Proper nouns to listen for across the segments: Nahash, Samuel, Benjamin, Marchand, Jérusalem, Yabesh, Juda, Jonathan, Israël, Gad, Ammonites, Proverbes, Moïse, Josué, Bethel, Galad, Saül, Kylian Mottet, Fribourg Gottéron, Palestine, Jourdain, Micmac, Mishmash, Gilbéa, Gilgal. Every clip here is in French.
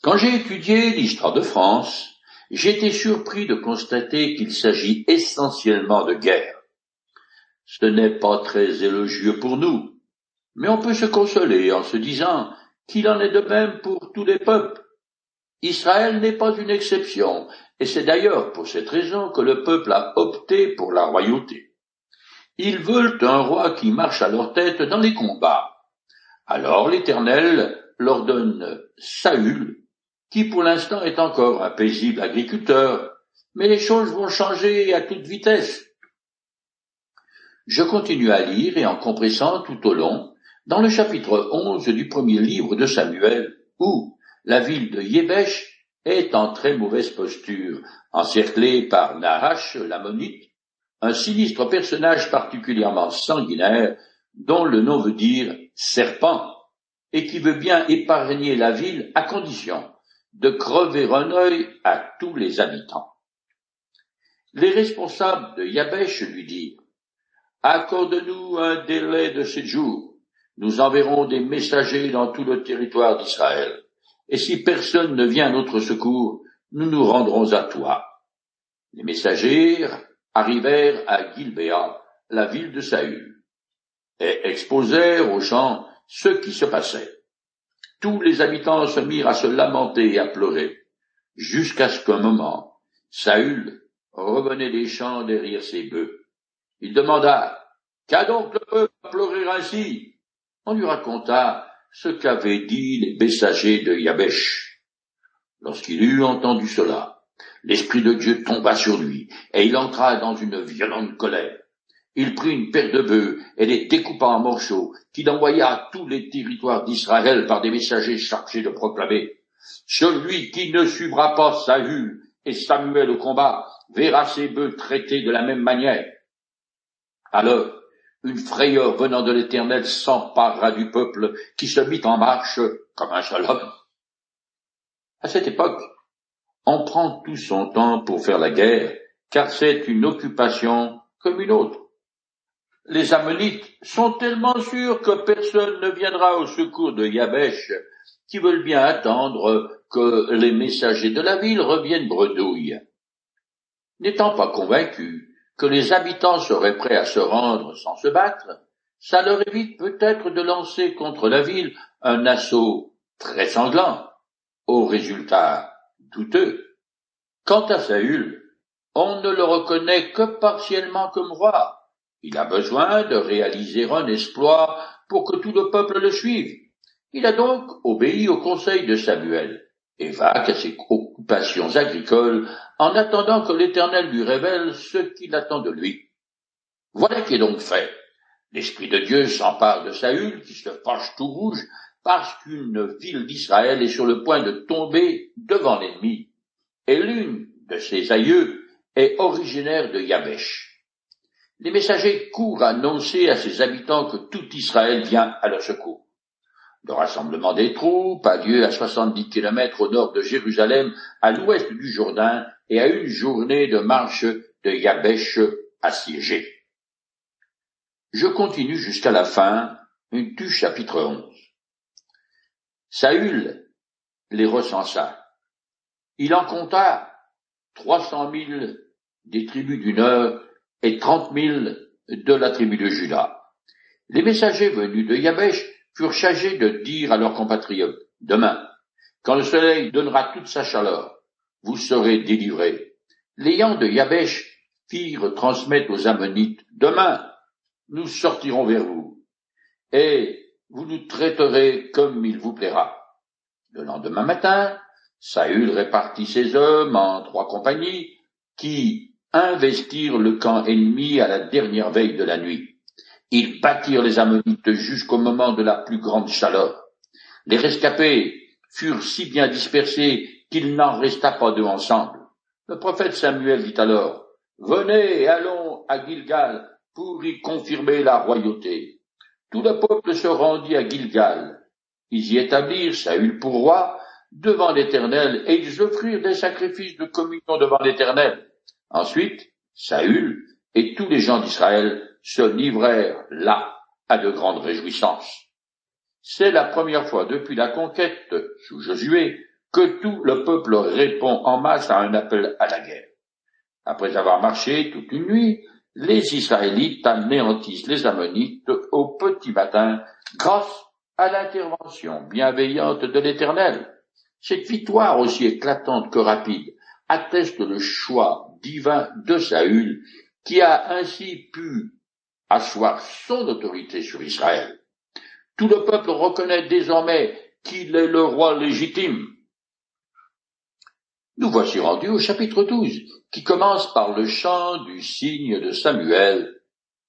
Quand j'ai étudié l'histoire de France, j'étais surpris de constater qu'il s'agit essentiellement de guerre. Ce n'est pas très élogieux pour nous, mais on peut se consoler en se disant qu'il en est de même pour tous les peuples. Israël n'est pas une exception, et c'est d'ailleurs pour cette raison que le peuple a opté pour la royauté. Ils veulent un roi qui marche à leur tête dans les combats. Alors l'Éternel leur donne Saül, qui pour l'instant est encore un paisible agriculteur, mais les choses vont changer à toute vitesse. Je continue à lire et en compressant tout au long, dans le chapitre 11 du premier livre de Samuel, où la ville de Yabesh est en très mauvaise posture, encerclée par Nahash l'ammonite, un sinistre personnage particulièrement sanguinaire, dont le nom veut dire « serpent », et qui veut bien épargner la ville à condition de crever un œil à tous les habitants. Les responsables de Yabesh lui dirent « Accorde-nous un délai de 7 jours, nous enverrons des messagers dans tout le territoire d'Israël, et si personne ne vient à notre secours, nous nous rendrons à toi. » Les messagers arrivèrent à Gilbéa, la ville de Saül, et exposèrent aux gens ce qui se passait. Tous les habitants se mirent à se lamenter et à pleurer, jusqu'à ce qu'un moment, Saül revenait des champs derrière ses bœufs. Il demanda « Qu'a donc le peuple à pleurer ainsi ?» On lui raconta ce qu'avaient dit les messagers de Yabesh. Lorsqu'il eut entendu cela, l'Esprit de Dieu tomba sur lui, et il entra dans une violente colère. Il prit une paire de bœufs et les découpa en morceaux, qu'il envoya à tous les territoires d'Israël par des messagers chargés de proclamer « Celui qui ne suivra pas Saül et Samuel au combat verra ses bœufs traités de la même manière. » Alors, une frayeur venant de l'Éternel s'empara du peuple qui se mit en marche comme un seul homme. À cette époque, on prend tout son temps pour faire la guerre, car c'est une occupation comme une autre. Les Ammonites sont tellement sûrs que personne ne viendra au secours de Yabesh, qui veulent bien attendre que les messagers de la ville reviennent bredouille. N'étant pas convaincus que les habitants seraient prêts à se rendre sans se battre, ça leur évite peut-être de lancer contre la ville un assaut très sanglant, aux résultats douteux. Quant à Saül, on ne le reconnaît que partiellement comme roi. Il a besoin de réaliser un exploit pour que tout le peuple le suive. Il a donc obéi au conseil de Samuel et vaque à ses occupations agricoles en attendant que l'Éternel lui révèle ce qu'il attend de lui. Voilà qui est donc fait. L'Esprit de Dieu s'empare de Saül qui se penche tout rouge parce qu'une ville d'Israël est sur le point de tomber devant l'ennemi et l'une de ses aïeux est originaire de Yabesh. Les messagers courent annoncer à ses habitants que tout Israël vient à leur secours. Le rassemblement des troupes a lieu à 70 kilomètres au nord de Jérusalem, à l'ouest du Jourdain, et à une journée de marche de Yabesh assiégée. Je continue jusqu'à la fin du chapitre 11. Saül les recensa. Il en compta 300 000 des tribus du nord et 30 000 de la tribu de Juda. Les messagers venus de Yabesh furent chargés de dire à leurs compatriotes, « Demain, quand le soleil donnera toute sa chaleur, vous serez délivrés. » Les gens de Yabesh firent transmettre aux Ammonites, « Demain, nous sortirons vers vous, et vous nous traiterez comme il vous plaira. » Le lendemain matin, Saül répartit ses hommes en 3 compagnies qui investirent le camp ennemi à la dernière veille de la nuit. Ils battirent les Ammonites jusqu'au moment de la plus grande chaleur. Les rescapés furent si bien dispersés qu'il n'en resta pas 2 ensemble. Le prophète Samuel dit alors, « Venez et allons à Gilgal pour y confirmer la royauté. » Tout le peuple se rendit à Gilgal. Ils y établirent Saül pour roi devant l'Éternel et ils offrirent des sacrifices de communion devant l'Éternel. Ensuite, Saül et tous les gens d'Israël se livrèrent là à de grandes réjouissances. C'est la première fois depuis la conquête sous Josué que tout le peuple répond en masse à un appel à la guerre. Après avoir marché toute une nuit, les Israélites anéantissent les Ammonites au petit matin grâce à l'intervention bienveillante de l'Éternel. Cette victoire aussi éclatante que rapide atteste le choix divin de Saül qui a ainsi pu asseoir son autorité sur Israël. Tout le peuple reconnaît désormais qu'il est le roi légitime. Nous voici rendus au chapitre 12, qui commence par le chant du signe de Samuel.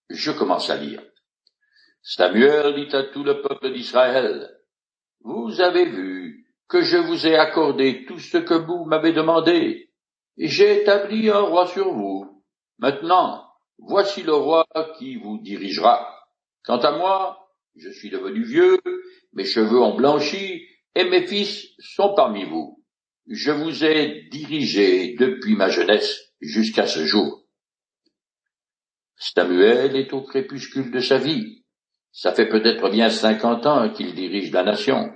Je commence à lire. Samuel dit à tout le peuple d'Israël, « Vous avez vu que je vous ai accordé tout ce que vous m'avez demandé, et j'ai établi un roi sur vous. Maintenant, voici le roi qui vous dirigera. Quant à moi, je suis devenu vieux, mes cheveux ont blanchi, et mes fils sont parmi vous. Je vous ai dirigé depuis ma jeunesse jusqu'à ce jour. » Samuel est au crépuscule de sa vie. Ça fait peut-être bien 50 ans qu'il dirige la nation.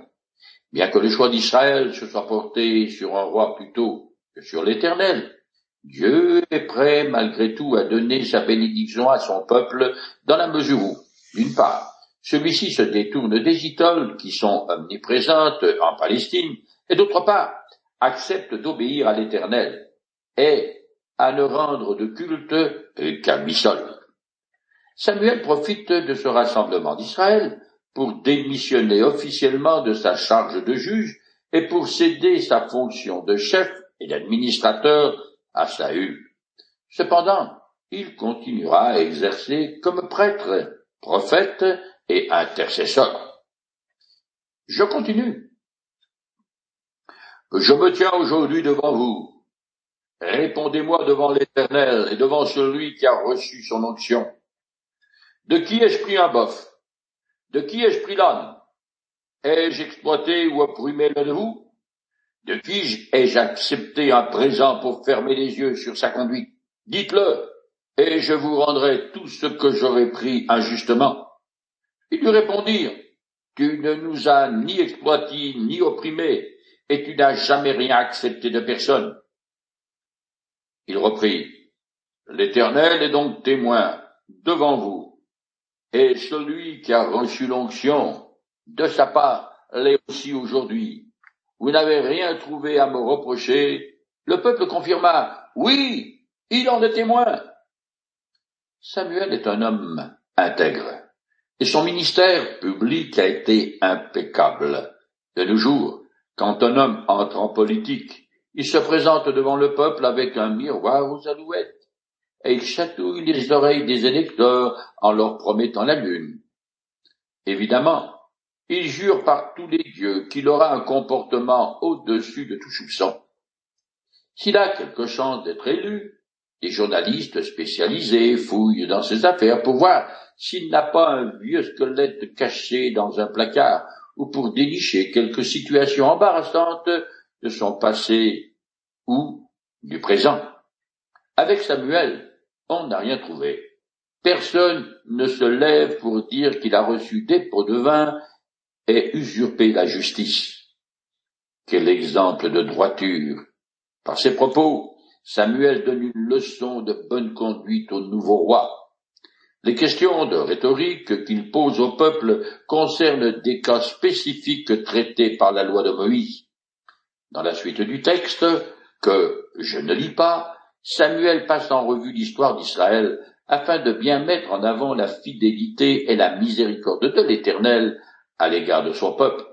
Bien que le choix d'Israël se soit porté sur un roi plutôt que sur l'Éternel, Dieu est prêt malgré tout à donner sa bénédiction à son peuple dans la mesure où, d'une part, celui-ci se détourne des idoles qui sont omniprésentes en Palestine, et d'autre part, accepte d'obéir à l'Éternel et à ne rendre de culte qu'à lui seul. Samuel profite de ce rassemblement d'Israël pour démissionner officiellement de sa charge de juge et pour céder sa fonction de chef et d'administrateur à Saül. Cependant, il continuera à exercer comme prêtre, prophète et intercesseur. Je continue. « Je me tiens aujourd'hui devant vous. Répondez-moi devant l'Éternel et devant celui qui a reçu son onction. De qui ai-je pris un bœuf? De qui ai-je pris l'âne? Ai-je exploité ou opprimé l'un de vous? De qui ai-je accepté un présent pour fermer les yeux sur sa conduite? Dites-le, et je vous rendrai tout ce que j'aurai pris injustement. » Ils lui répondirent, « Tu ne nous as ni exploités ni opprimés, et tu n'as jamais rien accepté de personne. » Il reprit, « L'Éternel est donc témoin devant vous, et celui qui a reçu l'onction de sa part l'est aussi aujourd'hui. Vous n'avez rien trouvé à me reprocher. » Le peuple confirma, « Oui, il en est témoin. » Samuel est un homme intègre, et son ministère public a été impeccable. De nos jours, quand un homme entre en politique, il se présente devant le peuple avec un miroir aux alouettes, et il chatouille les oreilles des électeurs en leur promettant la lune. Évidemment, il jure par tous les dieux qu'il aura un comportement au-dessus de tout soupçon. S'il a quelque chance d'être élu, des journalistes spécialisés fouillent dans ses affaires pour voir s'il n'a pas un vieux squelette caché dans un placard, ou pour dénicher quelques situations embarrassantes de son passé ou du présent. Avec Samuel, on n'a rien trouvé. Personne ne se lève pour dire qu'il a reçu des pots de vin et usurpé la justice. Quel exemple de droiture! Par ses propos, Samuel donne une leçon de bonne conduite au nouveau roi. Les questions de rhétorique qu'il pose au peuple concernent des cas spécifiques traités par la loi de Moïse. Dans la suite du texte, que je ne lis pas, Samuel passe en revue l'histoire d'Israël afin de bien mettre en avant la fidélité et la miséricorde de l'Éternel à l'égard de son peuple.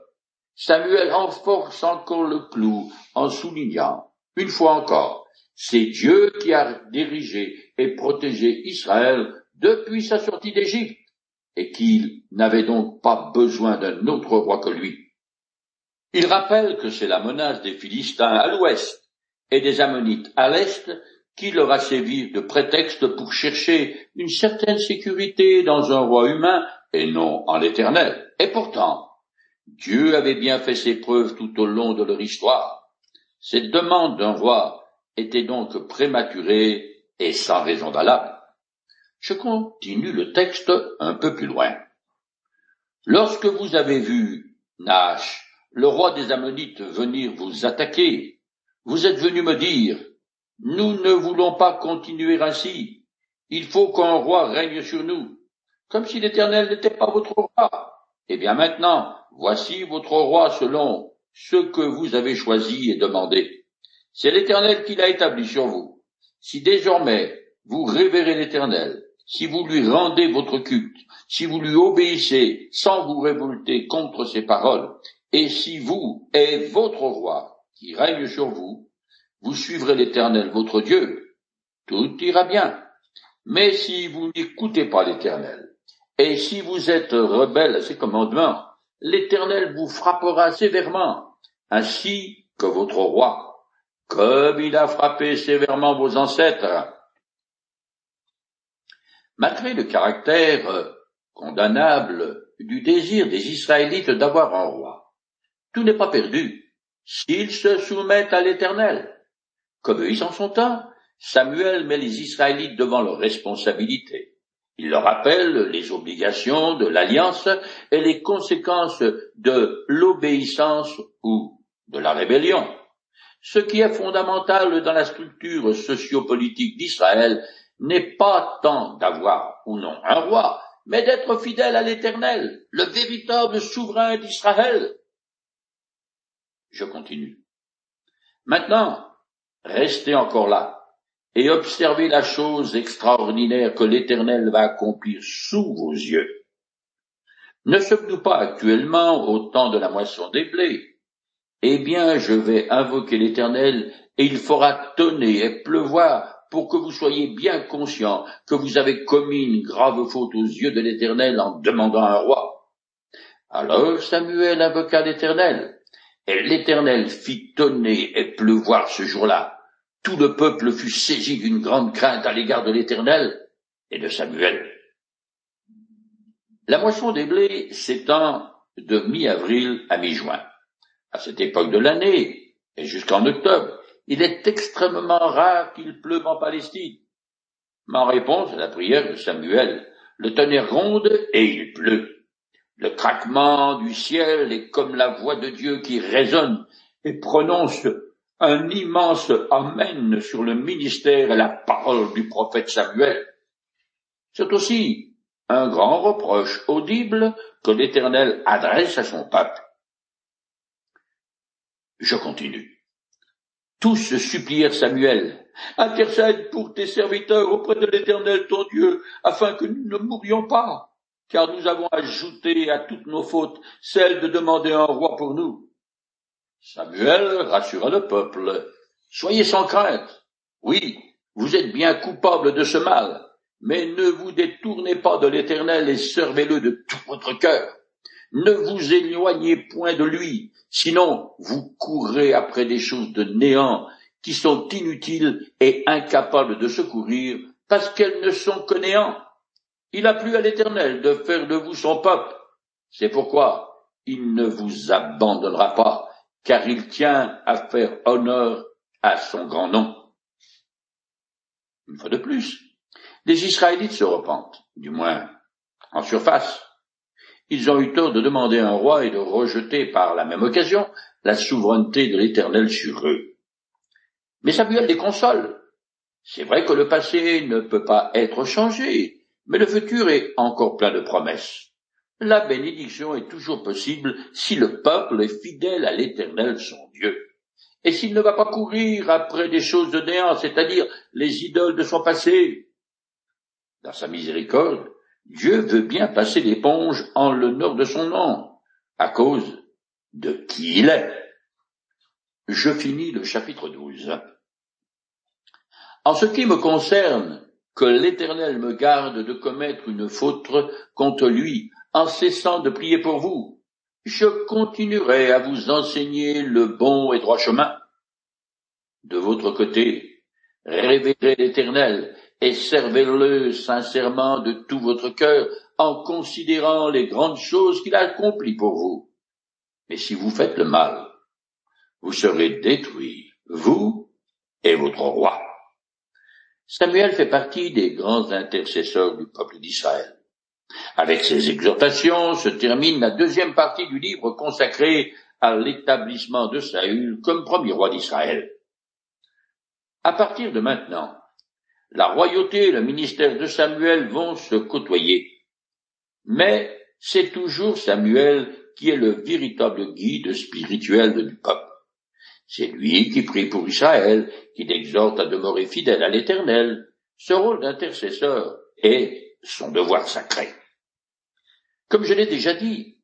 Samuel renforce encore le clou en soulignant, une fois encore, « C'est Dieu qui a dirigé et protégé Israël depuis sa sortie d'Égypte, et qu'il n'avait donc pas besoin d'un autre roi que lui. » Il rappelle que c'est la menace des Philistins à l'ouest et des Ammonites à l'est qui leur a servi de prétexte pour chercher une certaine sécurité dans un roi humain et non en l'Éternel. Et pourtant, Dieu avait bien fait ses preuves tout au long de leur histoire. Cette demande d'un roi était donc prématurée et sans raison valable. Je continue le texte un peu plus loin. « Lorsque vous avez vu Nahash, le roi des Ammonites venir vous attaquer, vous êtes venus me dire, nous ne voulons pas continuer ainsi, il faut qu'un roi règne sur nous, comme si l'Éternel n'était pas votre roi. Eh bien maintenant, voici votre roi selon ce que vous avez choisi et demandé. C'est l'Éternel qui l'a établi sur vous. Si désormais vous révérez l'Éternel, si vous lui rendez votre culte, si vous lui obéissez sans vous révolter contre ses paroles, et si vous et votre roi qui règne sur vous, vous suivrez l'Éternel votre Dieu, tout ira bien. Mais si vous n'écoutez pas l'Éternel, et si vous êtes rebelle à ses commandements, l'Éternel vous frappera sévèrement, ainsi que votre roi, comme il a frappé sévèrement vos ancêtres. Malgré le caractère condamnable du désir des Israélites d'avoir un roi, tout n'est pas perdu s'ils se soumettent à l'Éternel. Comme ils en sont un, Samuel met les Israélites devant leurs responsabilités. Il leur rappelle les obligations de l'alliance et les conséquences de l'obéissance ou de la rébellion. Ce qui est fondamental dans la structure sociopolitique d'Israël n'est pas tant d'avoir ou non un roi, mais d'être fidèle à l'Éternel, le véritable souverain d'Israël. Je continue. Maintenant, restez encore là et observez la chose extraordinaire que l'Éternel va accomplir sous vos yeux. Ne sommes-nous pas actuellement au temps de la moisson des blés? Eh bien, je vais invoquer l'Éternel, et il fera tonner et pleuvoir, pour que vous soyez bien conscients que vous avez commis une grave faute aux yeux de l'Éternel en demandant un roi. Alors Samuel invoqua l'Éternel, et l'Éternel fit tonner et pleuvoir ce jour-là. Tout le peuple fut saisi d'une grande crainte à l'égard de l'Éternel et de Samuel. La moisson des blés s'étend de mi-avril à mi-juin. À cette époque de l'année, et jusqu'en octobre, il est extrêmement rare qu'il pleuve en Palestine. Mais en réponse à la prière de Samuel, le tonnerre gronde et il pleut. Le craquement du ciel est comme la voix de Dieu qui résonne et prononce un immense amen sur le ministère et la parole du prophète Samuel. C'est aussi un grand reproche audible que l'Éternel adresse à son peuple. Je continue. Tous supplièrent Samuel, « Intercède pour tes serviteurs auprès de l'Éternel ton Dieu, afin que nous ne mourions pas, car nous avons ajouté à toutes nos fautes celle de demander un roi pour nous. » Samuel rassura le peuple. « Soyez sans crainte. Oui, vous êtes bien coupables de ce mal, mais ne vous détournez pas de l'Éternel et servez-le de tout votre cœur. Ne vous éloignez point de lui, sinon vous courrez après des choses de néant qui sont inutiles et incapables de secourir parce qu'elles ne sont que néant. Il a plu à l'Éternel de faire de vous son peuple. C'est pourquoi il ne vous abandonnera pas, car il tient à faire honneur à son grand nom. » Une fois de plus, les Israélites se repentent, du moins en surface. Ils ont eu tort de demander un roi et de rejeter par la même occasion la souveraineté de l'Éternel sur eux. Mais Samuel les console. C'est vrai que le passé ne peut pas être changé, mais le futur est encore plein de promesses. La bénédiction est toujours possible si le peuple est fidèle à l'Éternel son Dieu, et s'il ne va pas courir après des choses de néant, c'est-à-dire les idoles de son passé. Dans sa miséricorde, Dieu veut bien passer l'éponge en l'honneur de son nom, à cause de qui il est. Je finis le chapitre 12. En ce qui me concerne, que l'Éternel me garde de commettre une faute contre lui, en cessant de prier pour vous. Je continuerai à vous enseigner le bon et droit chemin. De votre côté, révérez l'Éternel et servez-le sincèrement de tout votre cœur en considérant les grandes choses qu'il a accomplies pour vous. Mais si vous faites le mal, vous serez détruits, vous et votre roi. Samuel fait partie des grands intercesseurs du peuple d'Israël. Avec ces exhortations se termine la deuxième partie du livre consacrée à l'établissement de Saül comme premier roi d'Israël. À partir de maintenant, la royauté et le ministère de Samuel vont se côtoyer. Mais c'est toujours Samuel qui est le véritable guide spirituel du peuple. C'est lui qui prie pour Israël, qui l'exhorte à demeurer fidèle à l'Éternel. Ce rôle d'intercesseur est son devoir sacré. Comme je l'ai déjà dit,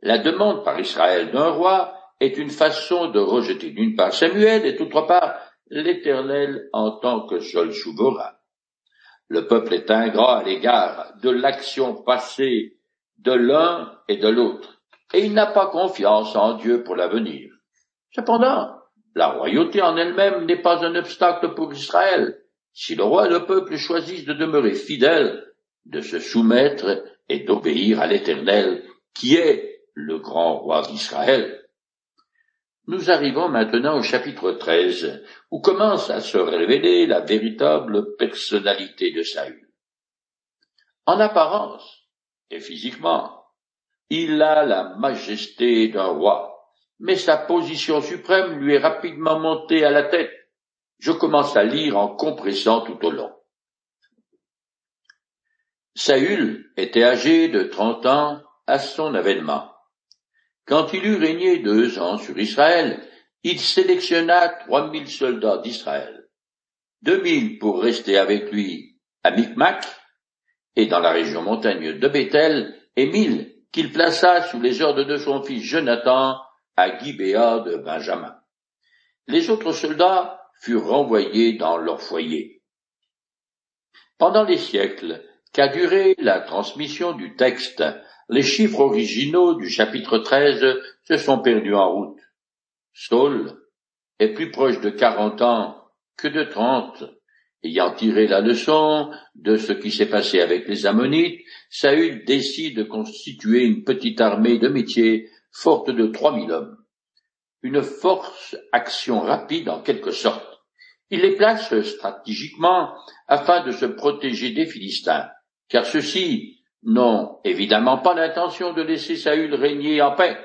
la demande par Israël d'un roi est une façon de rejeter d'une part Samuel et d'autre part l'Éternel en tant que seul souverain. Le peuple est ingrat à l'égard de l'action passée de l'un et de l'autre, et il n'a pas confiance en Dieu pour l'avenir. Cependant, la royauté en elle-même n'est pas un obstacle pour Israël, si le roi et le peuple choisissent de demeurer fidèles, de se soumettre et d'obéir à l'Éternel, qui est le grand roi d'Israël. Nous arrivons maintenant au chapitre 13, où commence à se révéler la véritable personnalité de Saül. En apparence et physiquement, il a la majesté d'un roi, mais sa position suprême lui est rapidement montée à la tête. Je commence à lire en compressant tout au long. Saül était âgé de 30 ans à son avènement. Quand il eut régné 2 ans sur Israël, il sélectionna 3000 soldats d'Israël, 2000 pour rester avec lui à Micmac et dans la région montagneuse de Bethel, et 1000 qu'il plaça sous les ordres de son fils Jonathan à Gilbéa de Benjamin. Les autres soldats furent renvoyés dans leur foyer. Pendant les siècles qu'a duré la transmission du texte, les chiffres originaux du chapitre 13 se sont perdus en route. Saül est plus proche de 40 ans que de 30. Ayant tiré la leçon de ce qui s'est passé avec les Ammonites, Saül décide de constituer une petite armée de métier forte de 3000 hommes. Une force action rapide en quelque sorte. Il les place stratégiquement afin de se protéger des Philistins, car ceux-ci n'ont évidemment pas l'intention de laisser Saül régner en paix.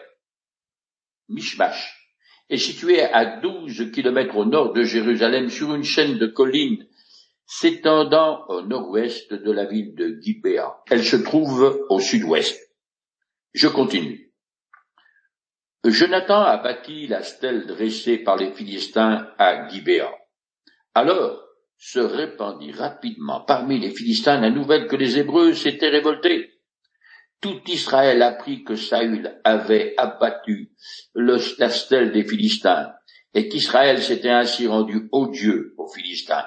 Mishmash est situé à 12 kilomètres au nord de Jérusalem sur une chaîne de collines s'étendant au nord-ouest de la ville de Gilbéa. Elle se trouve au sud-ouest. Je continue. Jonathan abattit la stèle dressée par les Philistins à Gilbéa. Alors se répandit rapidement parmi les Philistins la nouvelle que les Hébreux s'étaient révoltés. Tout Israël apprit que Saül avait abattu la stèle des Philistins et qu'Israël s'était ainsi rendu odieux aux Philistins.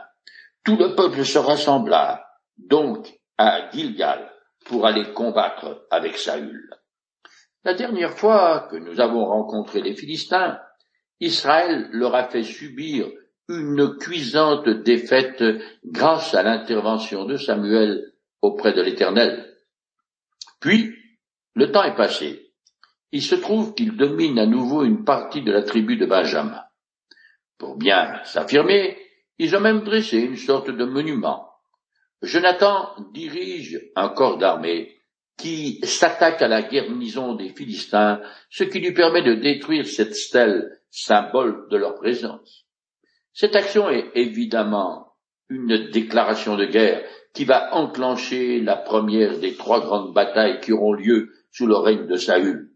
Tout le peuple se rassembla donc à Gilgal pour aller combattre avec Saül. La dernière fois que nous avons rencontré les Philistins, Israël leur a fait subir une cuisante défaite grâce à l'intervention de Samuel auprès de l'Éternel. Puis, le temps est passé. Il se trouve qu'il domine à nouveau une partie de la tribu de Benjamin. Pour bien s'affirmer, ils ont même dressé une sorte de monument. Jonathan dirige un corps d'armée qui s'attaque à la garnison des Philistins, ce qui lui permet de détruire cette stèle, symbole de leur présence. Cette action est évidemment une déclaration de guerre qui va enclencher la première des 3 grandes batailles qui auront lieu sous le règne de Saül.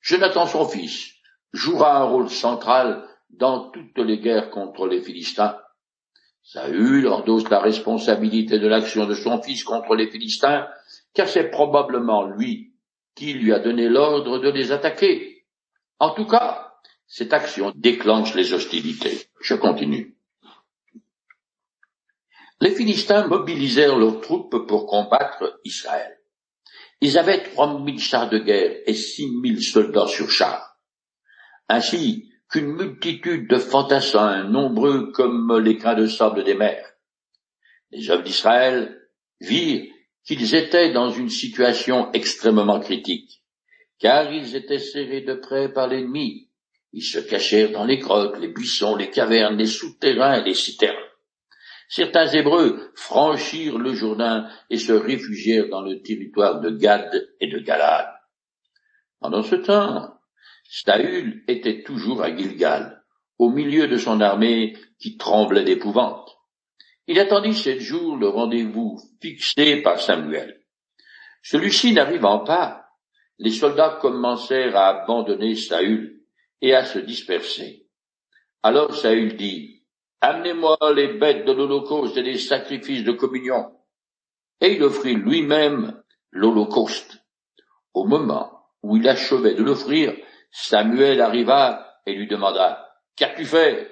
Jonathan, son fils, jouera un rôle central dans toutes les guerres contre les Philistins. Saül endosse la responsabilité de l'action de son fils contre les Philistins, car c'est probablement lui qui lui a donné l'ordre de les attaquer. En tout cas, cette action déclenche les hostilités. Je continue. Les Philistins mobilisèrent leurs troupes pour combattre Israël. Ils avaient 3000 chars de guerre et 6000 soldats sur char, ainsi qu'une multitude de fantassins nombreux comme les grains de sable des mers. Les hommes d'Israël virent qu'ils étaient dans une situation extrêmement critique, car ils étaient serrés de près par l'ennemi. Ils se cachèrent dans les grottes, les buissons, les cavernes, les souterrains et les citernes. Certains Hébreux franchirent le Jourdain et se réfugièrent dans le territoire de Gad et de Galad. Pendant ce temps, Saül était toujours à Gilgal, au milieu de son armée qui tremblait d'épouvante. Il attendit 7 jours le rendez-vous fixé par Samuel. Celui-ci n'arrivant pas, les soldats commencèrent à abandonner Saül et à se disperser. Alors Saül dit, « Amenez-moi les bêtes de l'Holocauste et les sacrifices de communion. » Et il offrit lui-même l'Holocauste. Au moment où il achevait de l'offrir, Samuel arriva et lui demanda, « Qu'as-tu fait ?»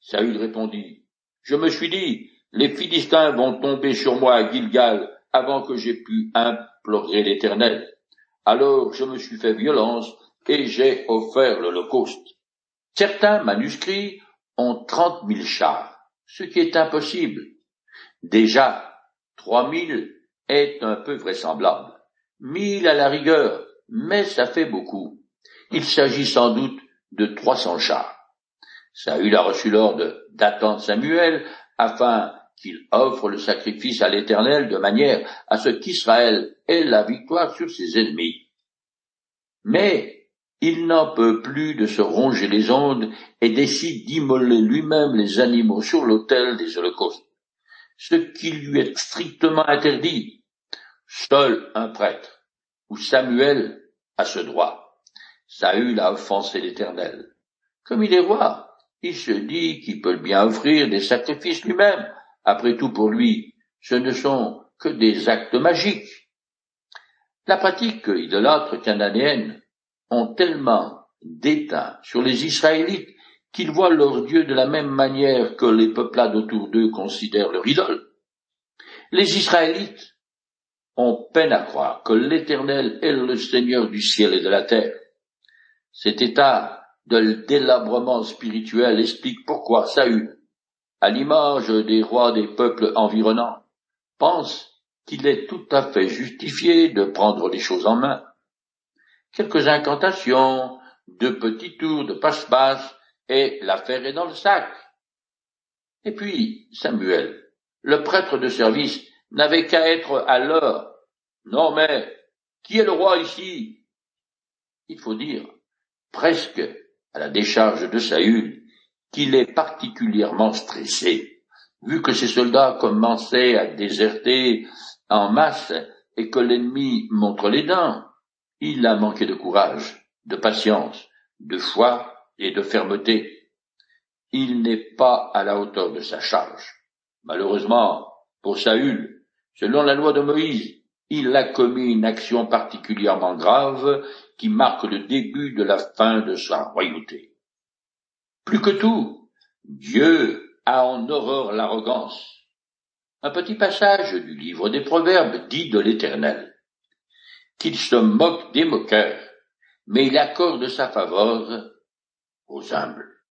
Saül répondit, « Je me suis dit, les Philistins vont tomber sur moi à Gilgal avant que j'aie pu implorer l'Éternel. Alors je me suis fait violence et j'ai offert l'Holocauste. » Certains manuscrits ont 30 000 chars, ce qui est impossible. Déjà, 3 000 est un peu vraisemblable. 1000 à la rigueur, mais ça fait beaucoup. Il s'agit sans doute de 300 chars. Saül a reçu l'ordre d'attendre Samuel afin qu'il offre le sacrifice à l'Éternel de manière à ce qu'Israël ait la victoire sur ses ennemis. Mais il n'en peut plus de se ronger les ondes et décide d'immoler lui-même les animaux sur l'autel des holocaustes, ce qui lui est strictement interdit. Seul un prêtre, ou Samuel, a ce droit. Saül a offensé l'Éternel. Comme il est roi, il se dit qu'il peut bien offrir des sacrifices lui-même. Après tout, pour lui, ce ne sont que des actes magiques. La pratique idolâtre cananéenne ont tellement déteint sur les Israélites qu'ils voient leur Dieu de la même manière que les peuplades autour d'eux considèrent leur idole. Les Israélites ont peine à croire que l'Éternel est le Seigneur du ciel et de la terre. Cet état de délabrement spirituel explique pourquoi Saül, à l'image des rois des peuples environnants, pense qu'il est tout à fait justifié de prendre les choses en main. Quelques incantations, 2 petits tours de passe-passe, et l'affaire est dans le sac. Et puis, Samuel, le prêtre de service, n'avait qu'à être à l'heure. Non mais, qui est le roi ici? Il faut dire, presque à la décharge de Saül, qu'il est particulièrement stressé, vu que ses soldats commençaient à déserter en masse et que l'ennemi montre les dents. Il a manqué de courage, de patience, de foi et de fermeté. Il n'est pas à la hauteur de sa charge. Malheureusement, pour Saül, selon la loi de Moïse, il a commis une action particulièrement grave qui marque le début de la fin de sa royauté. Plus que tout, Dieu a en horreur l'arrogance. Un petit passage du livre des Proverbes dit de l'Éternel qu'il se moque des moqueurs, mais il accorde sa faveur aux humbles.